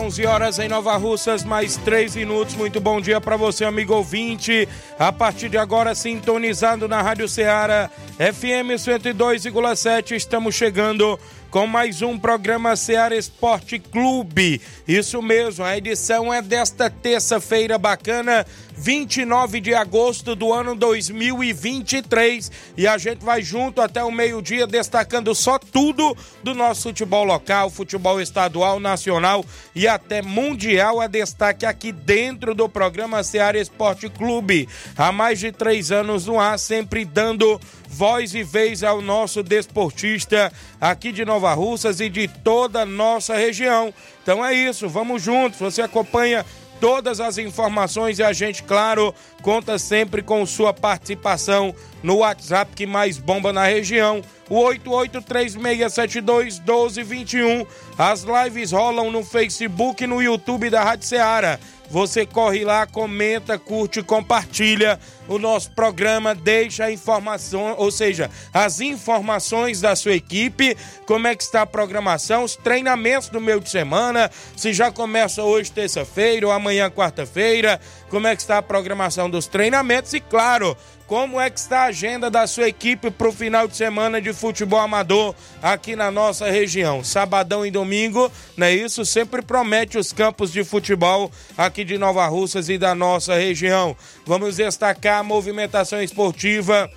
Onze horas em Nova Russas, mais 3 minutos. Muito bom dia para você, amigo ouvinte. A partir de agora, sintonizado na Rádio Ceará FM 102,7, estamos chegando com mais um programa Ceará Esporte Clube. Isso mesmo, a edição é desta terça-feira bacana, 29 de agosto do ano 2023. E a gente vai junto até o meio-dia destacando só tudo do nosso futebol local, futebol estadual, nacional e até mundial. A destaque aqui dentro do programa Ceará Esporte Clube. Há mais de 3 anos no ar, sempre dando voz e vez ao nosso desportista aqui de Nova Russas e de toda a nossa região. Então é isso, vamos juntos, você acompanha todas as informações e a gente, claro, conta sempre com sua participação no WhatsApp que mais bomba na região, o 8836721221. As lives rolam no Facebook e no YouTube da Rádio Ceará. Você corre lá, comenta, curte, compartilha o nosso programa, deixa a informação, ou seja, as informações da sua equipe, como é que está a programação, os treinamentos do meio de semana, se já começa hoje terça-feira ou amanhã quarta-feira, como é que está a programação dos treinamentos e, claro, como é que está a agenda da sua equipe para o final de semana de futebol amador aqui na nossa região. Sabadão e domingo, não é isso? Sempre promete os campos de futebol aqui de Nova Russas e da nossa região. Vamos destacar a movimentação esportiva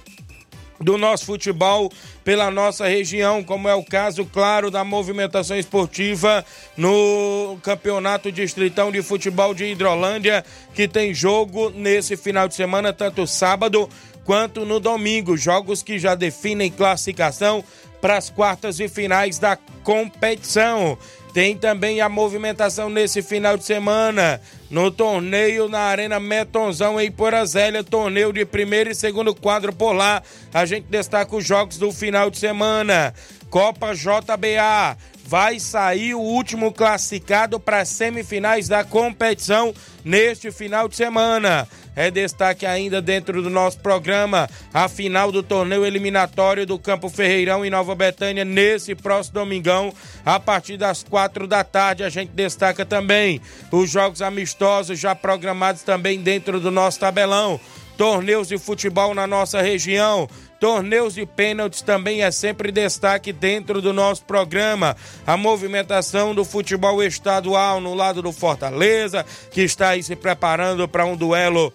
do nosso futebol pela nossa região, como é o caso, claro, da movimentação esportiva no Campeonato Distritão de Futebol de Hidrolândia, que tem jogo nesse final de semana, tanto sábado quanto no domingo, jogos que já definem classificação para as quartas e finais da competição. Tem também a movimentação nesse final de semana no torneio na Arena Metonzão em Poeira Zélia, torneio de primeiro e segundo quadro por lá. A gente destaca os jogos do final de semana. Copa JBA, vai sair o último classificado para as semifinais da competição neste final de semana. É destaque ainda dentro do nosso programa a final do torneio eliminatório do Campo Ferreirão em Nova Betânia nesse próximo domingão, a partir das 4 da tarde. A gente destaca também os jogos amistosos já programados também dentro do nosso tabelão. Torneios de futebol na nossa região, torneios de pênaltis também é sempre destaque dentro do nosso programa. A movimentação do futebol estadual no lado do Fortaleza, que está aí se preparando para um duelo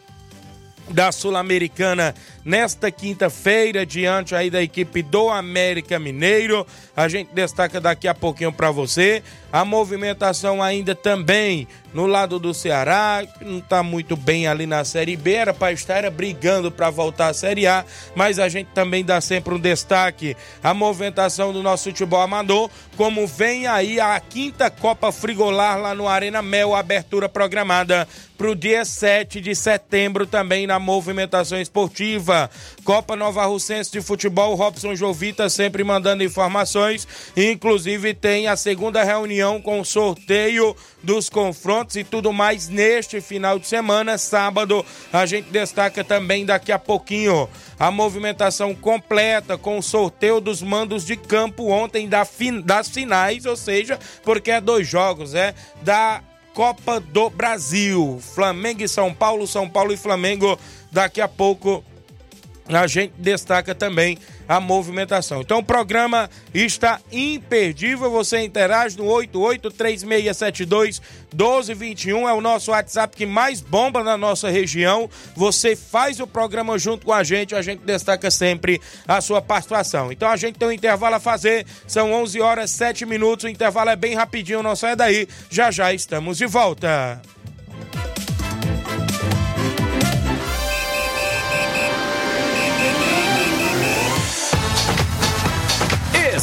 da Sul-Americana nesta quinta-feira, diante aí da equipe do América Mineiro. A gente destaca daqui a pouquinho para você. A movimentação ainda também no lado do Ceará, que não está muito bem ali na Série B, era brigando para voltar à Série A, mas a gente também dá sempre um destaque a movimentação do nosso futebol amador, como vem aí a 5ª Copa Frigolar lá no Arena Mel, abertura programada para o dia 7 de setembro também na movimentação esportiva. Copa Nova Russense de Futebol, Robson Jovita sempre mandando informações, inclusive tem a segunda reunião com sorteio dos confrontos e tudo mais neste final de semana, sábado. A gente destaca também daqui a pouquinho a movimentação completa com o sorteio dos mandos de campo ontem das finais, ou seja, porque é 2 jogos, da Copa do Brasil, Flamengo e São Paulo, São Paulo e Flamengo, daqui a pouco a gente destaca também a movimentação. Então o programa está imperdível, você interage no 8836721221, é o nosso WhatsApp que mais bomba na nossa região, você faz o programa junto com a gente destaca sempre a sua participação. Então a gente tem um intervalo a fazer, são 11h07, o intervalo é bem rapidinho, não sai daí, já já estamos de volta.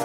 1.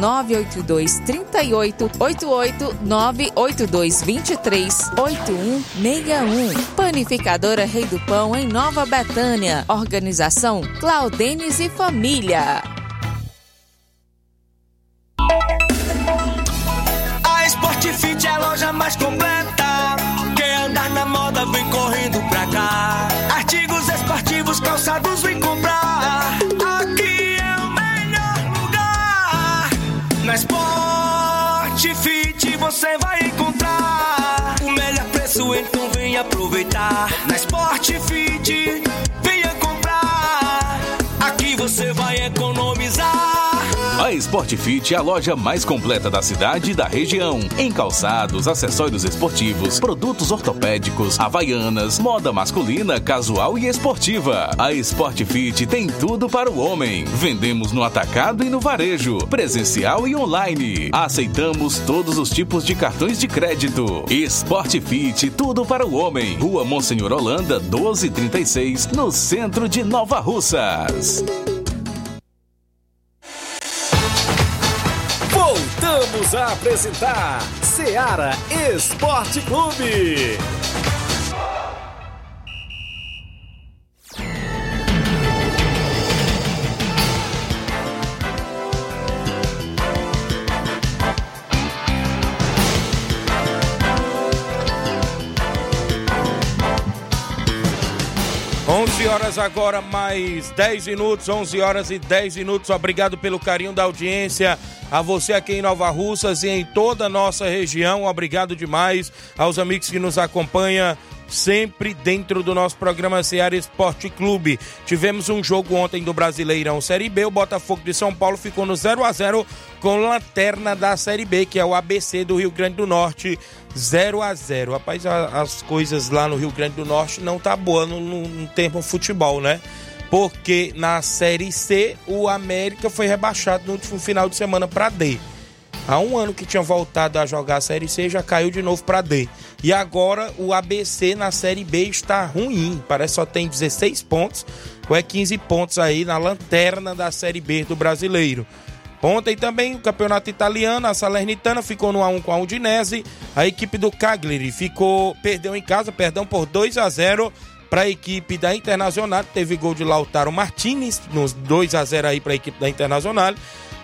982 38 88 982 23 8161. Panificadora Rei do Pão em Nova Betânia. Organização Claudenes e Família. A Sportfit é a loja mais completa. Quem andar na moda vem correndo pra cá. Artigos esportivos, calçados vem comprar. Na Sportfit você vai encontrar o melhor preço, então vem aproveitar. Na Sportfit, venha comprar, aqui você vai economizar. A Sportfit é a loja mais completa da cidade e da região. Em calçados, acessórios esportivos, produtos ortopédicos, havaianas, moda masculina, casual e esportiva. A Sportfit tem tudo para o homem. Vendemos no atacado e no varejo, presencial e online. Aceitamos todos os tipos de cartões de crédito. Sportfit, tudo para o homem. Rua Monsenhor Holanda, 1236, no centro de Nova Russas. Vamos apresentar Ceará Esporte Clube. 11h agora, mais 10 minutos, 11h10. Obrigado pelo carinho da audiência. A você aqui em Nova Russas e em toda a nossa região, obrigado demais aos amigos que nos acompanham sempre dentro do nosso programa Ceará Esporte Clube. Tivemos um jogo ontem do Brasileirão Série B, o Botafogo de São Paulo ficou no 0x0 com lanterna da Série B, que é o ABC do Rio Grande do Norte, 0x0. Rapaz, as coisas lá no Rio Grande do Norte não tá boa no tempo futebol, né? Porque na Série C, o América foi rebaixado no último final de semana para D. Há um ano que tinha voltado a jogar a Série C, já caiu de novo para D. E agora o ABC na Série B está ruim, parece que só tem 16 pontos, ou é 15 pontos aí na lanterna da Série B do Brasileiro. Ontem também o campeonato italiano, a Salernitana ficou no 1x1 com a Udinese, a equipe do Cagliari perdeu em casa, por 2x0. Para a equipe da Internacional, teve gol de Lautaro Martínez, nos 2x0 aí para a equipe da Internacional.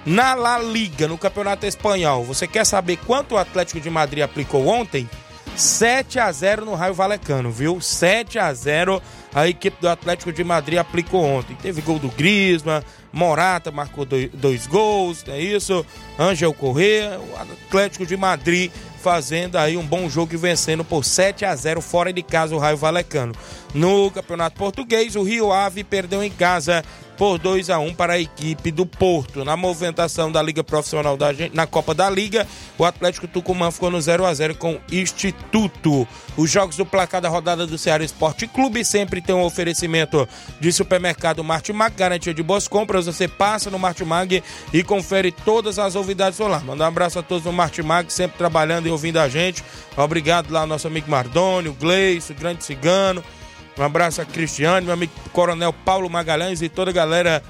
Na La Liga, no Campeonato Espanhol, você quer saber quanto o Atlético de Madrid aplicou ontem? 7x0 no Raio Vallecano, viu? 7x0 a equipe do Atlético de Madrid aplicou ontem. Teve gol do Griezmann, Morata marcou dois gols, é isso? Ángel Corrêa, o Atlético de Madrid fazendo aí um bom jogo e vencendo por 7x0 fora de casa o Raio Vallecano. No Campeonato Português, o Rio Ave perdeu em casa por 2x1 para a equipe do Porto. Na movimentação da Liga Profissional na Copa da Liga, o Atlético Tucumã ficou no 0x0 com Instituto. Os jogos do placar da rodada do Ceará Esporte Clube sempre tem um oferecimento de supermercado Martimag, garantia de boas compras. Você passa no Martimag e confere todas as novidades lá. Manda um abraço a todos no Martimag, sempre trabalhando e ouvindo a gente. Obrigado lá ao nosso amigo Mardônio, Gleice, o Grande Cigano. Um abraço a Cristiane, meu amigo Coronel Paulo Magalhães e toda a galera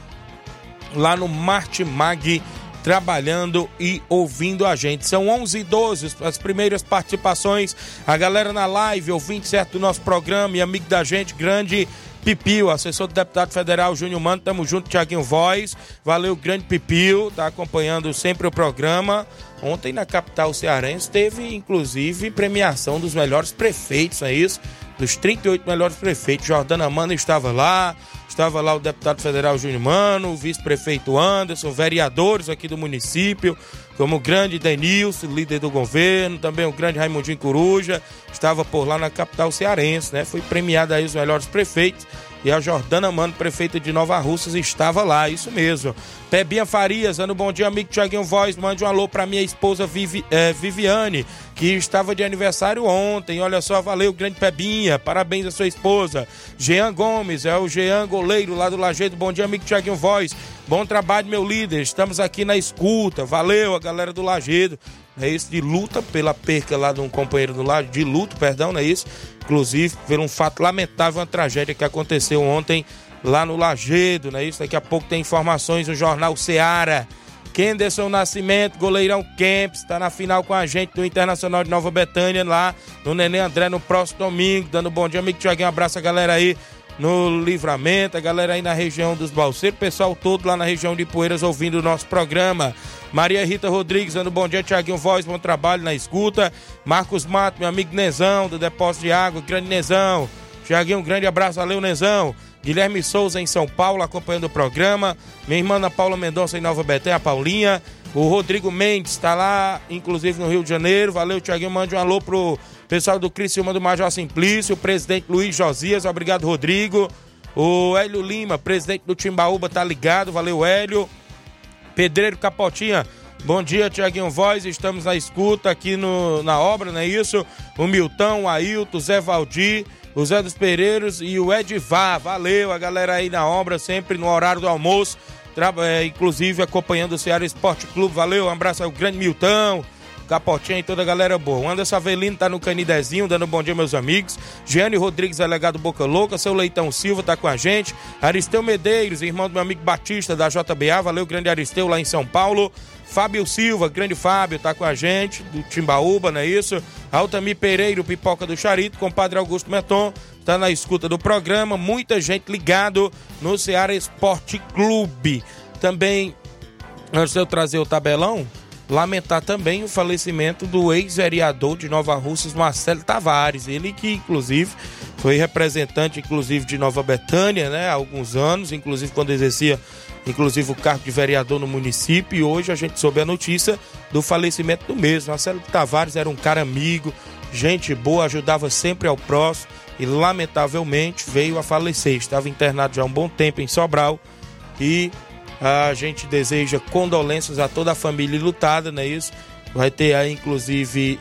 lá no Martimag trabalhando e ouvindo a gente. São 11h12, as primeiras participações, a galera na live, ouvinte certo do nosso programa e amigo da gente, grande Pipio, assessor do deputado federal Júnior Mano, tamo junto, Thiaguinho Voz, valeu, grande Pipio, tá acompanhando sempre o programa. Ontem na capital cearense teve, inclusive, premiação dos melhores prefeitos, é isso? Dos 38 melhores prefeitos, Jordana Mano estava lá o deputado federal Júnior Mano, o vice-prefeito Anderson, vereadores aqui do município, como o grande Denilson, líder do governo, também o grande Raimundinho Coruja, estava por lá na capital cearense, né? Foi premiado aí os melhores prefeitos e a Jordana Mano, prefeita de Nova Russas, estava lá, isso mesmo. Pebinha Farias, dando bom dia, amigo Thiaguinho Voz, mande um alô pra minha esposa Viviane, que estava de aniversário ontem, olha só, valeu, grande Pebinha, parabéns à sua esposa. Jean Gomes, é o Jean goleiro lá do Lagedo, bom dia, amigo Thiaguinho Voz, bom trabalho, meu líder, estamos aqui na escuta, valeu a galera do Lagedo. É isso, de luta pela perca lá de um companheiro do lado, de luto, perdão, não é isso? Inclusive, por um fato lamentável, uma tragédia que aconteceu ontem lá no Lagedo, não é isso? Daqui a pouco tem informações no Jornal Ceará. Kenderson Nascimento, goleirão Kempis, está na final com a gente do Internacional de Nova Betânia, lá no Neném André, no próximo domingo. Dando bom dia, amigo Thiaguinho, um abraço a galera aí no Livramento, a galera aí na região dos Balseiros, pessoal todo lá na região de Poeiras ouvindo o nosso programa. Maria Rita Rodrigues, dando bom dia, Thiaguinho Voz, bom trabalho na escuta. Marcos Mato, meu amigo Nezão, do Depósito de Água, grande Nezão. Thiaguinho, um grande abraço, valeu, Nezão. Guilherme Souza, em São Paulo, acompanhando o programa. Minha irmã Ana Paula Mendonça, em Nova Betânia, a Paulinha. O Rodrigo Mendes, está lá, inclusive, no Rio de Janeiro. Valeu, Thiaguinho, mande um alô pro pessoal do Criciúma do Major Simplício, o presidente Luiz Josias, obrigado, Rodrigo. O Hélio Lima, presidente do Timbaúba, tá ligado, valeu, Hélio. Pedreiro Capotinha, bom dia, Thiaguinho Voz, estamos na escuta aqui na obra, não é isso? O Milton, o Ailton, o Zé Valdir, o Zé dos Pereiros e o Edivá, valeu, a galera aí na obra, sempre no horário do almoço, inclusive acompanhando o Ceará Esporte Clube, valeu, um abraço ao grande Milton, Capotinha e toda a galera boa. O Anderson Avelino tá no Canidezinho, dando bom dia, meus amigos. Giane Rodrigues, delegado Boca Louca. Seu Leitão Silva tá com a gente. Aristeu Medeiros, irmão do meu amigo Batista da JBA. Valeu, grande Aristeu lá em São Paulo. Fábio Silva, grande Fábio, tá com a gente, do Timbaúba, não é isso? Altamir Pereira, Pipoca do Charito, compadre Augusto Meton, tá na escuta do programa. Muita gente ligado no Ceará Esporte Clube. Também, antes de eu trazer o tabelão, lamentar também o falecimento do ex-vereador de Nova Russas, Marcelo Tavares, ele que inclusive foi representante inclusive de Nova Betânia, né, há alguns anos, inclusive quando exercia inclusive o cargo de vereador no município, e hoje a gente soube a notícia do falecimento do mesmo. Marcelo Tavares era um cara amigo, gente boa, ajudava sempre ao próximo e lamentavelmente veio a falecer, estava internado já há um bom tempo em Sobral e a gente deseja condolências a toda a família lutada, não é isso? Vai ter aí, inclusive,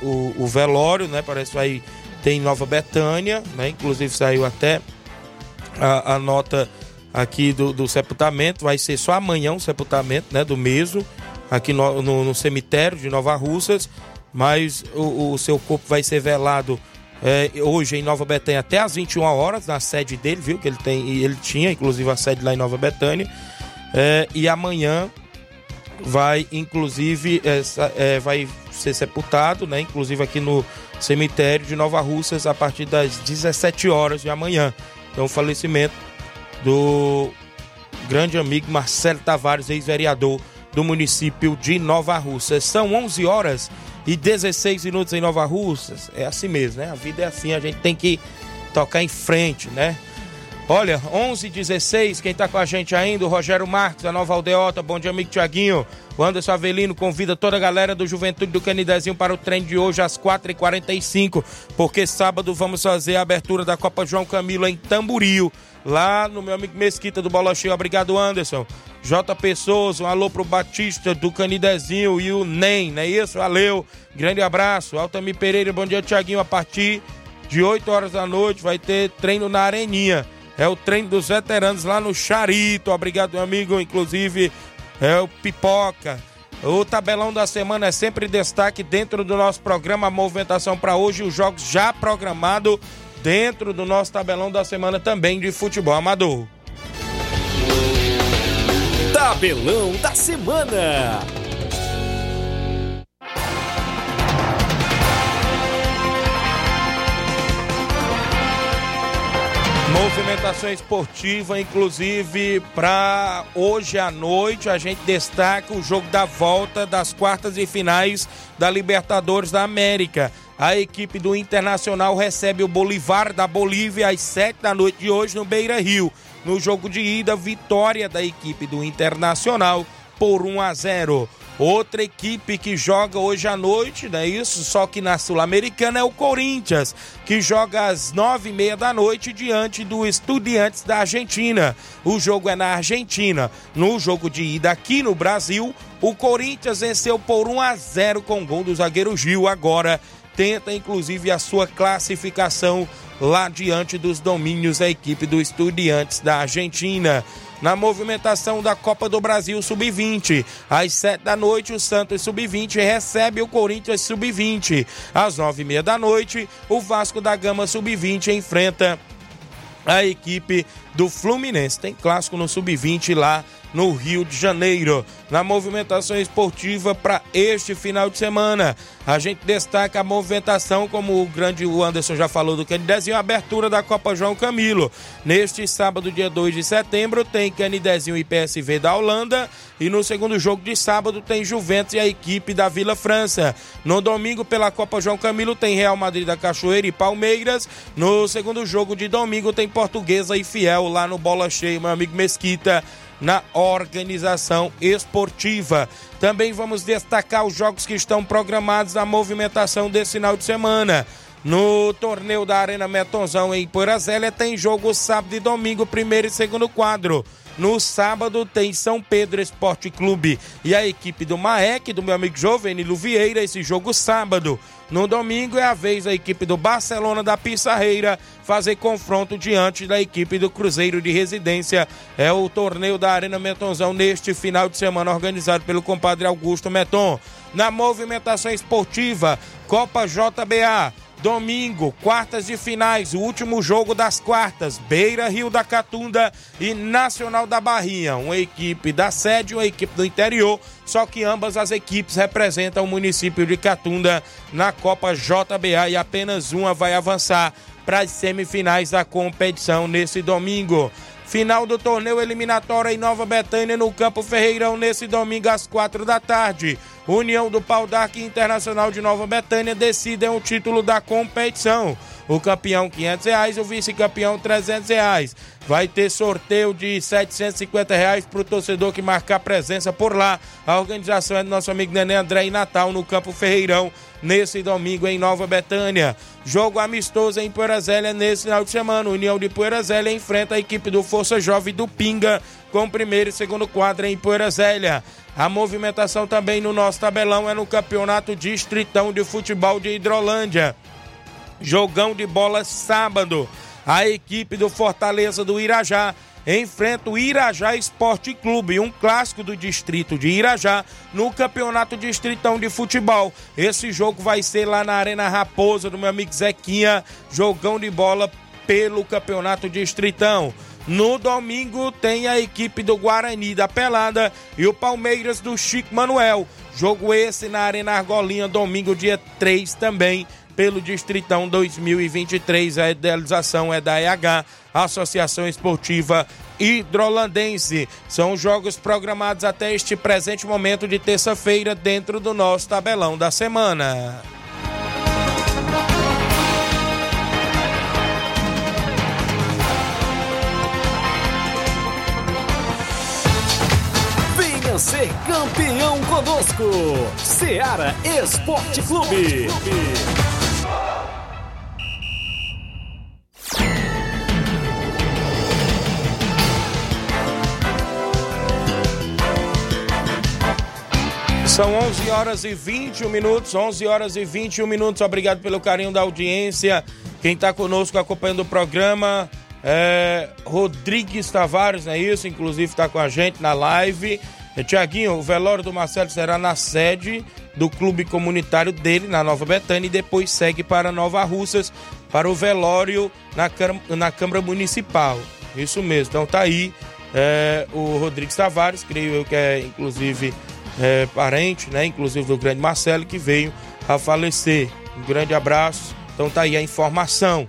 o velório, né? Parece que vai ter em Nova Betânia, né? Inclusive saiu até a nota aqui do sepultamento. Vai ser só amanhã o sepultamento, né? Do mesmo, aqui no cemitério de Nova Russas. Mas o seu corpo vai ser velado hoje em Nova Betânia até às 21 horas na sede dele, viu, que ele tinha inclusive a sede lá em Nova Betânia, e amanhã vai inclusive vai ser sepultado, né, inclusive aqui no cemitério de Nova Russas a partir das 17 horas de amanhã. Então o falecimento do grande amigo Marcelo Tavares, ex-vereador do município de Nova Russas. São 11 horas e 16 minutos em Nova Russas. É assim mesmo, né? A vida é assim, a gente tem que tocar em frente, né? Olha, 11h16, quem tá com a gente ainda, o Rogério Marques, da Nova Aldeota, bom dia, amigo Thiaguinho. O Anderson Avelino convida toda a galera do Juventude do Canidezinho para o treino de hoje às 4h45, porque sábado vamos fazer a abertura da Copa João Camilo em Tamboril, lá no meu amigo Mesquita do Bola Cheia. Obrigado, Anderson. J. Pessoas, um alô pro Batista do Canidezinho e o NEM, não é isso? Valeu, grande abraço. Altamir Pereira, bom dia, Thiaguinho. A partir de 8 horas da noite vai ter treino na Areninha. É o treino dos veteranos lá no Charito. Obrigado, meu amigo. Inclusive, é o Pipoca. O tabelão da semana é sempre destaque dentro do nosso programa. A movimentação para hoje, os jogos já programados dentro do nosso tabelão da semana também de futebol amador. Tabelão da Semana. Movimentação esportiva, inclusive, para hoje à noite, a gente destaca o jogo da volta das quartas e finais da Libertadores da América. A equipe do Internacional recebe o Bolívar da Bolívia às 19h de hoje no Beira-Rio. No jogo de ida, vitória da equipe do Internacional por 1-0. Outra equipe que joga hoje à noite, não é isso? Só que na Sul-Americana é o Corinthians, que joga às 21h30 diante do Estudiantes da Argentina. O jogo é na Argentina. No jogo de ida aqui no Brasil, o Corinthians venceu por 1-0 com o gol do zagueiro Gil. Agora tenta, inclusive, a sua classificação lá diante dos domínios da equipe do Estudiantes da Argentina. Na movimentação da Copa do Brasil Sub-20, às 19h, o Santos Sub-20 recebe o Corinthians Sub-20. Às 21h30, o Vasco da Gama Sub-20 enfrenta a equipe do Fluminense. Tem clássico no Sub-20 lá no Rio de Janeiro. Na movimentação esportiva para este final de semana, a gente destaca a movimentação, como o Anderson já falou do Canidezinho, a abertura da Copa João Camilo. Neste sábado, dia 2 de setembro, tem Canidezinho e PSV da Holanda, e no segundo jogo de sábado tem Juventus e a equipe da Vila França. No domingo, pela Copa João Camilo, tem Real Madrid da Cachoeira e Palmeiras. No segundo jogo de domingo tem Portuguesa e Fiel lá no Bola Cheia, meu amigo Mesquita, na organização esportiva. Também vamos destacar os jogos que estão programados na movimentação desse final de semana. No torneio da Arena Metonzão em Poeira Zélia tem jogo sábado e domingo, primeiro e segundo quadro. No sábado tem São Pedro Esporte Clube e a equipe do Maek, do meu amigo Jovenilo Vieira, esse jogo sábado. No domingo é a vez da equipe do Barcelona da Pissarreira fazer confronto diante da equipe do Cruzeiro de Residência. É o torneio da Arena Metonzão neste final de semana, organizado pelo compadre Augusto Meton. Na movimentação esportiva, Copa JBA, domingo, quartas de finais, o último jogo das quartas, Beira Rio da Catunda e Nacional da Barrinha, uma equipe da sede e uma equipe do interior, só que ambas as equipes representam o município de Catunda na Copa JBA e apenas uma vai avançar para as semifinais da competição nesse domingo. Final do torneio eliminatório em Nova Betânia, no Campo Ferreirão, nesse domingo às 4 da tarde. União do Pau d'Arco e Internacional de Nova Betânia decidem o título da competição. O campeão R$500, o vice-campeão R$300. Vai ter sorteio de R$750 para o torcedor que marcar presença por lá. A organização é do nosso amigo Nenê André em Natal, no Campo Ferreirão, nesse domingo em Nova Betânia. Jogo amistoso em Poeira Zélia nesse final de semana. União de Poeira Zélia enfrenta a equipe do Força Jovem do Pinga com primeiro e segundo quadro em Poeira Zélia. A movimentação também no nosso tabelão é no Campeonato Distritão de Futebol de Hidrolândia. Jogão de bola sábado. A equipe do Fortaleza do Irajá enfrenta o Irajá Esporte Clube, um clássico do distrito de Irajá, no Campeonato Distritão de Futebol. Esse jogo vai ser lá na Arena Raposa, do meu amigo Zequinha, jogão de bola pelo Campeonato Distritão. No domingo tem a equipe do Guarani da Pelada e o Palmeiras do Chico Manuel. Jogo esse na Arena Argolinha, domingo dia 3 também, pelo Distritão 2023. A idealização é da EH, Associação Esportiva Hidrolandense. São jogos programados até este presente momento de terça-feira dentro do nosso tabelão da semana. Venha ser campeão conosco, Ceará Esporte Clube. São 11h21, 11h21, obrigado pelo carinho da audiência. Quem está conosco acompanhando o programa é Rodrigues Tavares, não é isso? Inclusive está com a gente na live. Thiaguinho, o velório do Marcelo será na sede do clube comunitário dele, na Nova Betânia, e depois segue para Nova Russas para o velório na Câmara Municipal. Isso mesmo, então tá aí o Rodrigues Tavares, creio eu que é inclusive parente, né? Inclusive o grande Marcelo, que veio a falecer. Um grande abraço. Então tá aí a informação.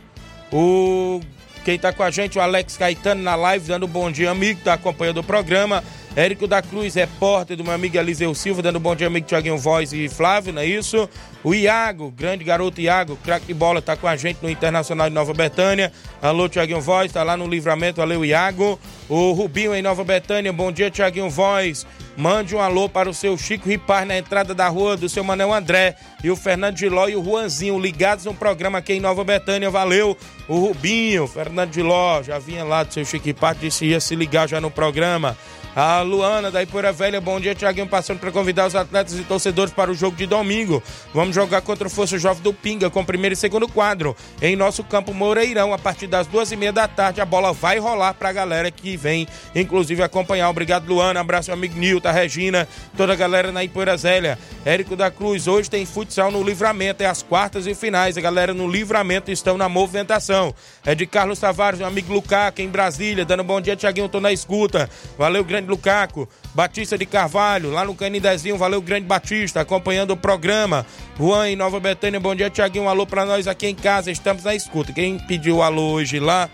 Quem tá com a gente, o Alex Caetano na live, dando bom dia, amigo, tá acompanhando o programa. Érico da Cruz, repórter do meu amigo Eliseu Silva, dando bom dia, amigo Thiaguinho Voz e Flávio, não é isso? O Iago, grande garoto Iago, craque de bola, tá com a gente no Internacional de Nova Betânia. Alô, Thiaguinho Voz, tá lá no Livramento, valeu, Iago. O Rubinho em Nova Betânia, bom dia, Thiaguinho Voz. Mande um alô para o seu Chico Ripar na entrada da rua do seu Manel André e o Fernando Giló e o Juanzinho ligados no programa aqui em Nova Betânia, valeu. O Rubinho, Fernando Giló, já vinha lá do seu Chico Ripar, disse que ia se ligar já no programa. A Luana da Ipoeira Velha, bom dia, Thiaguinho, passando para convidar os atletas e torcedores para o jogo de domingo. Vamos jogar contra o Força Jovem do Pinga com primeiro e segundo quadro em nosso campo Moreirão, a partir das 14h30 da tarde. A bola vai rolar para a galera que vem, inclusive, acompanhar. Obrigado, Luana, abraço meu amigo Nilton, Regina, toda a galera na Ipoeira Zélia. Érico da Cruz, hoje tem futsal no Livramento, é as quartas e finais, a galera no Livramento estão na movimentação. É de Carlos Tavares, meu amigo Lucaco, em Brasília, dando bom dia, Thiaguinho, tô na escuta, valeu, grande Lucaco. Batista de Carvalho, lá no Canindezinho, valeu, grande Batista, acompanhando o programa. Juan, em Nova Betânia, bom dia, Thiaguinho, um alô pra nós aqui em casa, estamos na escuta. Quem pediu alô hoje lá,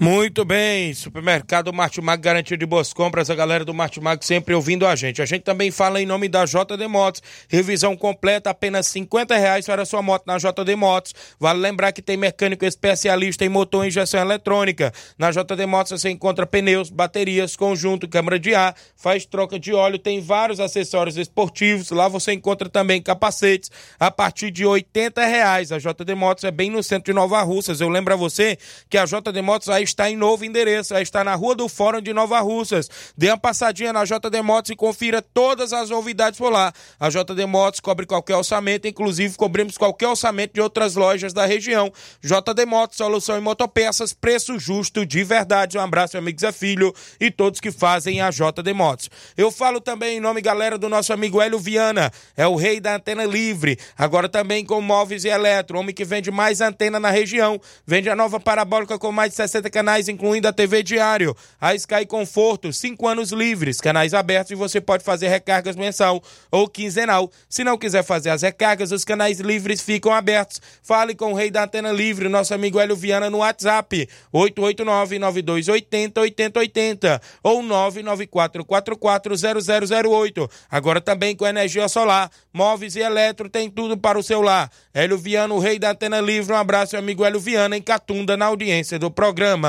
Muito bem, Supermercado Martimag, garantia de boas compras, a galera do Martimag sempre ouvindo a gente. A gente também fala em nome da JD Motos, revisão completa, apenas R$50 para a sua moto na JD Motos. Vale lembrar que tem mecânico especialista em motor e injeção eletrônica. Na JD Motos você encontra pneus, baterias, conjunto, câmara de ar, faz troca de óleo, tem vários acessórios esportivos. Lá você encontra também capacetes a partir de R$80. A JD Motos é bem no centro de Nova Russas. Eu lembro a você que a JD Motos aí está em novo endereço, aí está na Rua do Fórum de Nova Russas. Dê uma passadinha na JD Motos e confira todas as novidades por lá. A JD Motos cobre qualquer orçamento, inclusive cobrimos qualquer orçamento de outras lojas da região. JD Motos, solução em motopeças, preço justo de verdade. Um abraço, meu amigo Zé Filho e todos que fazem a JD Motos. Eu falo também em nome, galera, do nosso amigo Hélio Viana, é o rei da antena livre, agora também com móveis e eletro, homem que vende mais antena na região, vende a nova parabólica com mais de 60 canais, incluindo a TV Diário, a Sky Conforto, 5 anos livres, canais abertos, e você pode fazer recargas mensal ou quinzenal. Se não quiser fazer as recargas, os canais livres ficam abertos. Fale com o rei da antena livre, nosso amigo Hélio Viana, no WhatsApp, 889-9280-8080 ou 994440008. Agora também com energia solar, móveis e eletro, tem tudo para o seu lar. Hélio Viana, o rei da antena livre, um abraço, meu amigo Hélio Viana, em Catunda, na audiência do programa.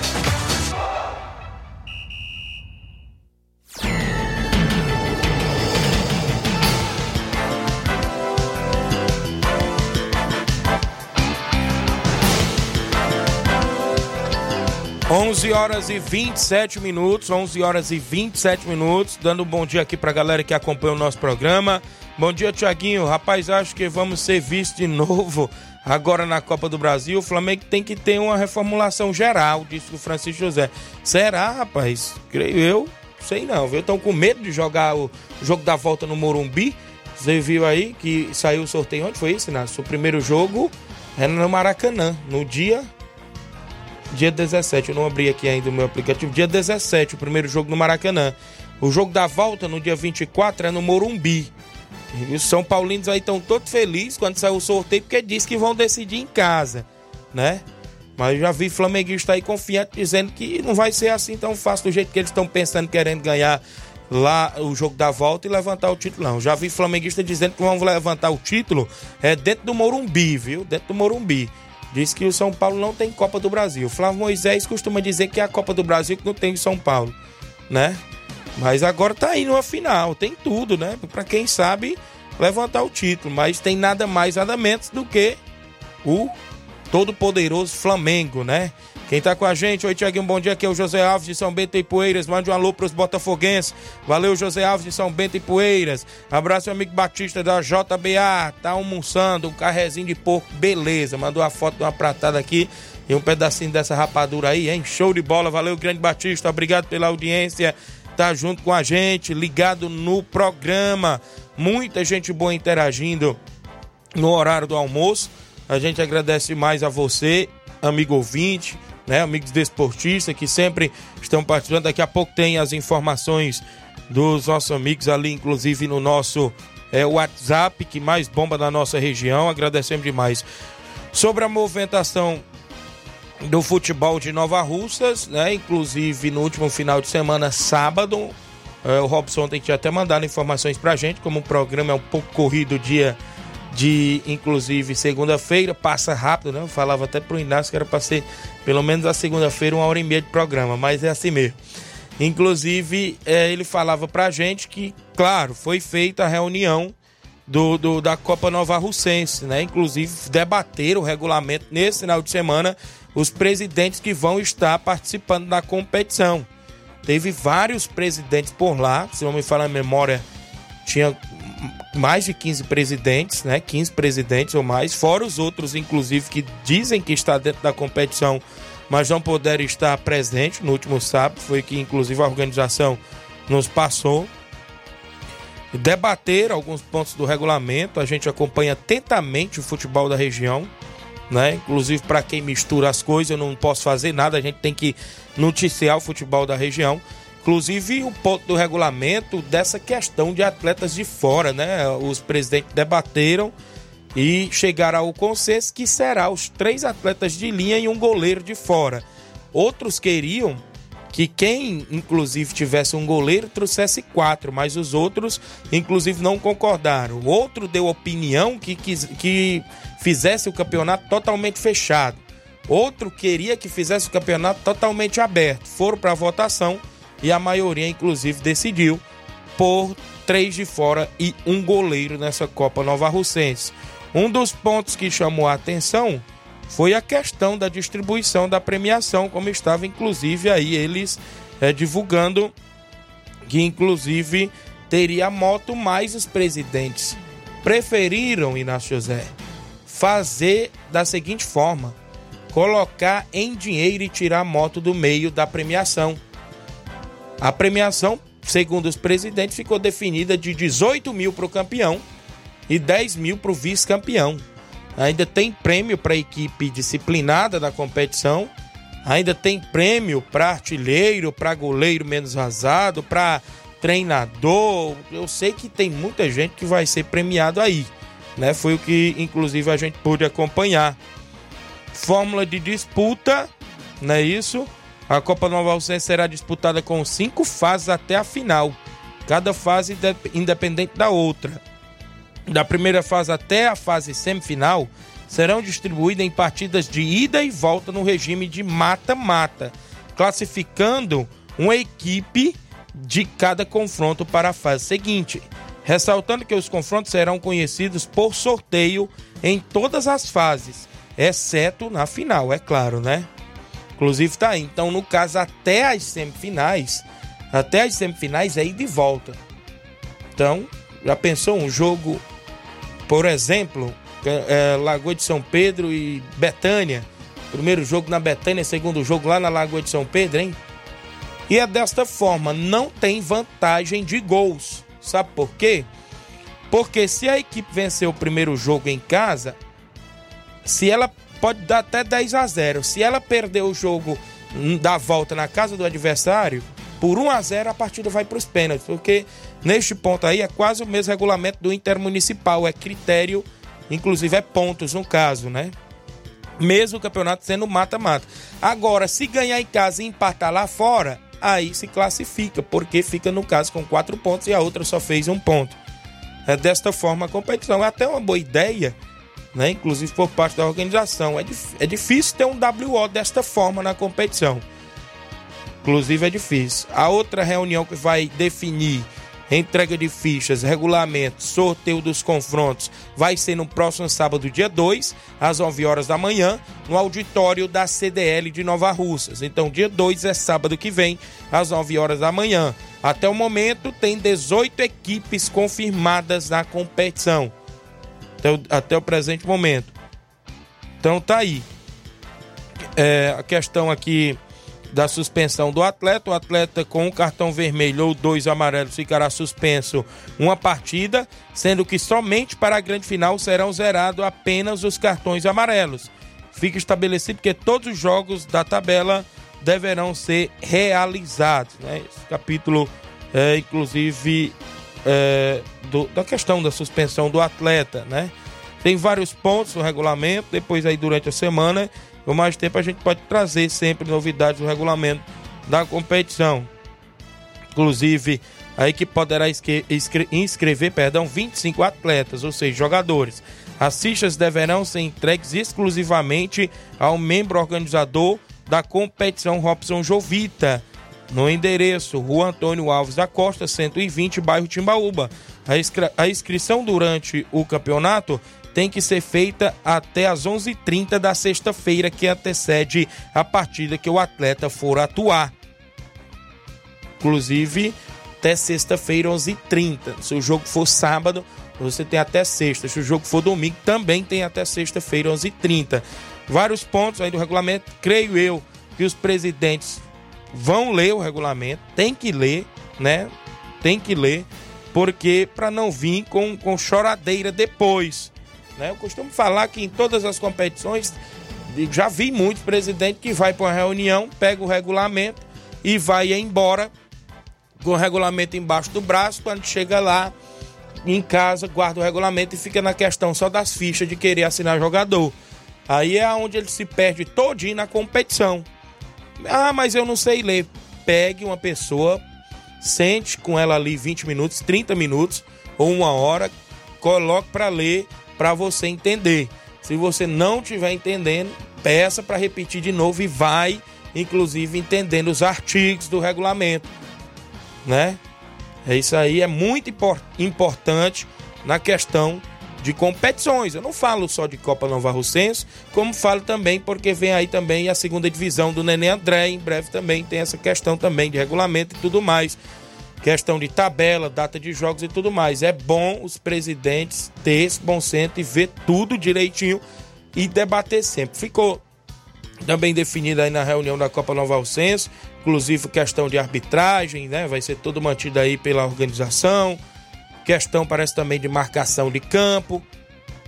4 11 horas e 27 minutos, dando um bom dia aqui pra galera que acompanha o nosso programa. Bom dia, Thiaguinho. Rapaz, acho que vamos ser vistos de novo agora na Copa do Brasil. O Flamengo tem que ter uma reformulação geral, disse o Francisco José. Será, rapaz? Creio eu. Sei não, viu? Estão com medo de jogar o jogo da volta no Morumbi. Você viu aí que saiu o sorteio. Onde foi isso, Inácio? O primeiro jogo era no Maracanã, no dia 17. Eu não abri aqui ainda o meu aplicativo. Dia 17, o primeiro jogo no Maracanã. O jogo da volta, no dia 24, é no Morumbi. E os São Paulinos aí estão todos felizes quando saiu o sorteio, porque diz que vão decidir em casa, né? Mas já vi flamenguista aí confiante dizendo que não vai ser assim tão fácil do jeito que eles estão pensando, querendo ganhar lá o jogo da volta e levantar o título. Não, já vi flamenguista dizendo que vão levantar o título dentro do Morumbi, viu? Dentro do Morumbi. Diz que o São Paulo não tem Copa do Brasil. Flávio Moisés costuma dizer que é a Copa do Brasil que não tem o São Paulo, né? Mas agora tá aí numa final, tem tudo, né? Pra quem sabe levantar o título, mas tem nada mais, nada menos do que o todo-poderoso Flamengo, né? Quem tá com a gente, oi Thiaguinho, bom dia, aqui é o José Alves de São Bento e Poeiras, mande um alô pros botafoguenses, valeu José Alves de São Bento e Poeiras, abraço meu amigo Batista da JBA, tá almoçando, um carrezinho de porco, beleza, mandou a foto de uma pratada aqui e um pedacinho dessa rapadura aí, hein, show de bola, valeu grande Batista, obrigado pela audiência, tá junto com a gente, ligado no programa, muita gente boa interagindo no horário do almoço, a gente agradece mais a você, amigo ouvinte, né, amigos desportistas que sempre estão participando. Daqui a pouco tem as informações dos nossos amigos ali, inclusive no nosso WhatsApp, que mais bomba da nossa região, agradecemos demais. Sobre a movimentação do futebol de Nova Russas, né, inclusive no último final de semana, sábado, o Robson tem que até mandar informações pra gente, como o programa é um pouco corrido, dia de, inclusive, segunda-feira, passa rápido, né? Eu falava até pro Inácio que era para ser pelo menos a segunda-feira, 1h30 de programa, mas é assim mesmo. Inclusive, ele falava pra gente que, claro, foi feita a reunião da Copa Nova Russense, né? Inclusive, debateram o regulamento nesse final de semana, os presidentes que vão estar participando da competição. Teve vários presidentes por lá, se não me falar a memória, tinha mais de 15 presidentes, né? 15 presidentes ou mais, fora os outros, inclusive, que dizem que está dentro da competição, mas não puderam estar presentes no último sábado, foi que, inclusive, a organização nos passou. Debateram alguns pontos do regulamento, a gente acompanha atentamente o futebol da região, né? Inclusive, para quem mistura as coisas, eu não posso fazer nada, a gente tem que noticiar o futebol da região. Inclusive, o ponto do regulamento dessa questão de atletas de fora, né? Os presidentes debateram e chegaram ao consenso que será os 3 atletas de linha e um goleiro de fora. Outros queriam que quem, inclusive, tivesse um goleiro trouxesse 4, mas os outros, inclusive, não concordaram. O outro deu opinião que fizesse o campeonato totalmente fechado. Outro queria que fizesse o campeonato totalmente aberto. Foram para a votação e a maioria, inclusive, decidiu por 3 de fora e um goleiro nessa Copa Nova Russense. Um dos pontos que chamou a atenção foi a questão da distribuição da premiação, como estava, inclusive, aí eles divulgando que, inclusive, teria moto, mas os presidentes preferiram, Inácio José, fazer da seguinte forma, colocar em dinheiro e tirar a moto do meio da premiação. A premiação, segundo os presidentes, ficou definida de 18 mil para o campeão e 10 mil para o vice-campeão. Ainda tem prêmio para a equipe disciplinada da competição, ainda tem prêmio para artilheiro, para goleiro menos vazado, para treinador. Eu sei que tem muita gente que vai ser premiado aí, né? Foi o que, inclusive, a gente pôde acompanhar. Fórmula de disputa, não é isso? A Copa Nova Russense será disputada com 5 fases até a final. Cada fase independente da outra. Da primeira fase até a fase semifinal, serão distribuídas em partidas de ida e volta no regime de mata-mata, classificando uma equipe de cada confronto para a fase seguinte. Ressaltando que os confrontos serão conhecidos por sorteio em todas as fases, exceto na final, é claro, né? Inclusive tá aí. Então, no caso, até as semifinais é ir de volta. Então, já pensou um jogo, por exemplo, Lagoa de São Pedro e Betânia? Primeiro jogo na Betânia, segundo jogo lá na Lagoa de São Pedro, hein? E é desta forma, não tem vantagem de gols. Sabe por quê? Porque se a equipe vencer o primeiro jogo em casa, se ela pode dar até 10-0. Se ela perder o jogo da volta na casa do adversário, por 1-0 a partida vai para os pênaltis. Porque neste ponto aí é quase o mesmo regulamento do Intermunicipal. É critério, inclusive é pontos no caso, né? Mesmo o campeonato sendo mata-mata. Agora, se ganhar em casa e empatar lá fora, aí se classifica, porque fica, no caso, com 4 pontos e a outra só fez 1 ponto. É desta forma a competição. É até uma boa ideia, né? Inclusive por parte da organização. É difícil ter um WO desta forma na competição. Inclusive é difícil. A outra reunião que vai definir entrega de fichas, regulamento, sorteio dos confrontos, vai ser no próximo sábado, dia 2, às 9 horas da manhã, no auditório da CDL de Nova Russas. Então, dia 2 é sábado que vem, às 9 horas da manhã. Até o momento, tem 18 equipes confirmadas na competição. Até o presente momento. Então, tá aí. A questão aqui da suspensão do atleta, o atleta com um cartão vermelho ou 2 amarelos ficará suspenso 1 partida, sendo que somente para a grande final serão zerados apenas os cartões amarelos. Fica estabelecido que todos os jogos da tabela deverão ser realizados, né? Esse capítulo, inclusive, da questão da suspensão do atleta, né? Tem vários pontos no regulamento, depois aí durante a semana, por mais tempo a gente pode trazer sempre novidades do regulamento da competição. Inclusive, a equipe poderá inscrever 25 atletas, ou seja, jogadores. As fichas deverão ser entregues exclusivamente ao membro organizador da competição, Robson Jovita, no endereço Rua Antônio Alves da Costa, 120, bairro Timbaúba. A inscrição durante o campeonato tem que ser feita até às 11h30 da sexta-feira, que antecede a partida que o atleta for atuar. Inclusive, até sexta-feira, 11h30. Se o jogo for sábado, você tem até sexta. Se o jogo for domingo, também tem até sexta-feira, 11h30. Vários pontos aí do regulamento. Creio eu que os presidentes vão ler o regulamento. Tem que ler, né? Tem que ler, porque para não vir com choradeira depois. Eu costumo falar que em todas as competições, já vi muitos presidentes que vai para uma reunião, pega o regulamento e vai embora com o regulamento embaixo do braço. Quando chega lá em casa, guarda o regulamento e fica na questão só das fichas de querer assinar jogador. Aí é onde ele se perde todinho na competição. Ah, mas eu não sei ler. Pegue uma pessoa, sente com ela ali 20 minutos, 30 minutos ou 1 hora, coloque para ler, para você entender. Se você não estiver entendendo, peça para repetir de novo e vai, inclusive, entendendo os artigos do regulamento, né? É isso aí, é muito importante na questão de competições. Eu não falo só de Copa Nova Russense, como falo também, porque vem aí também a segunda divisão do Nenê André, em breve também tem essa questão também de regulamento e tudo mais. Questão de tabela, data de jogos e tudo mais. É bom os presidentes ter esse bom senso e ver tudo direitinho e debater sempre. Ficou também definido aí na reunião da Copa Nova Alcense, inclusive questão de arbitragem, né? Vai ser tudo mantido aí pela organização. Questão, parece, também de marcação de campo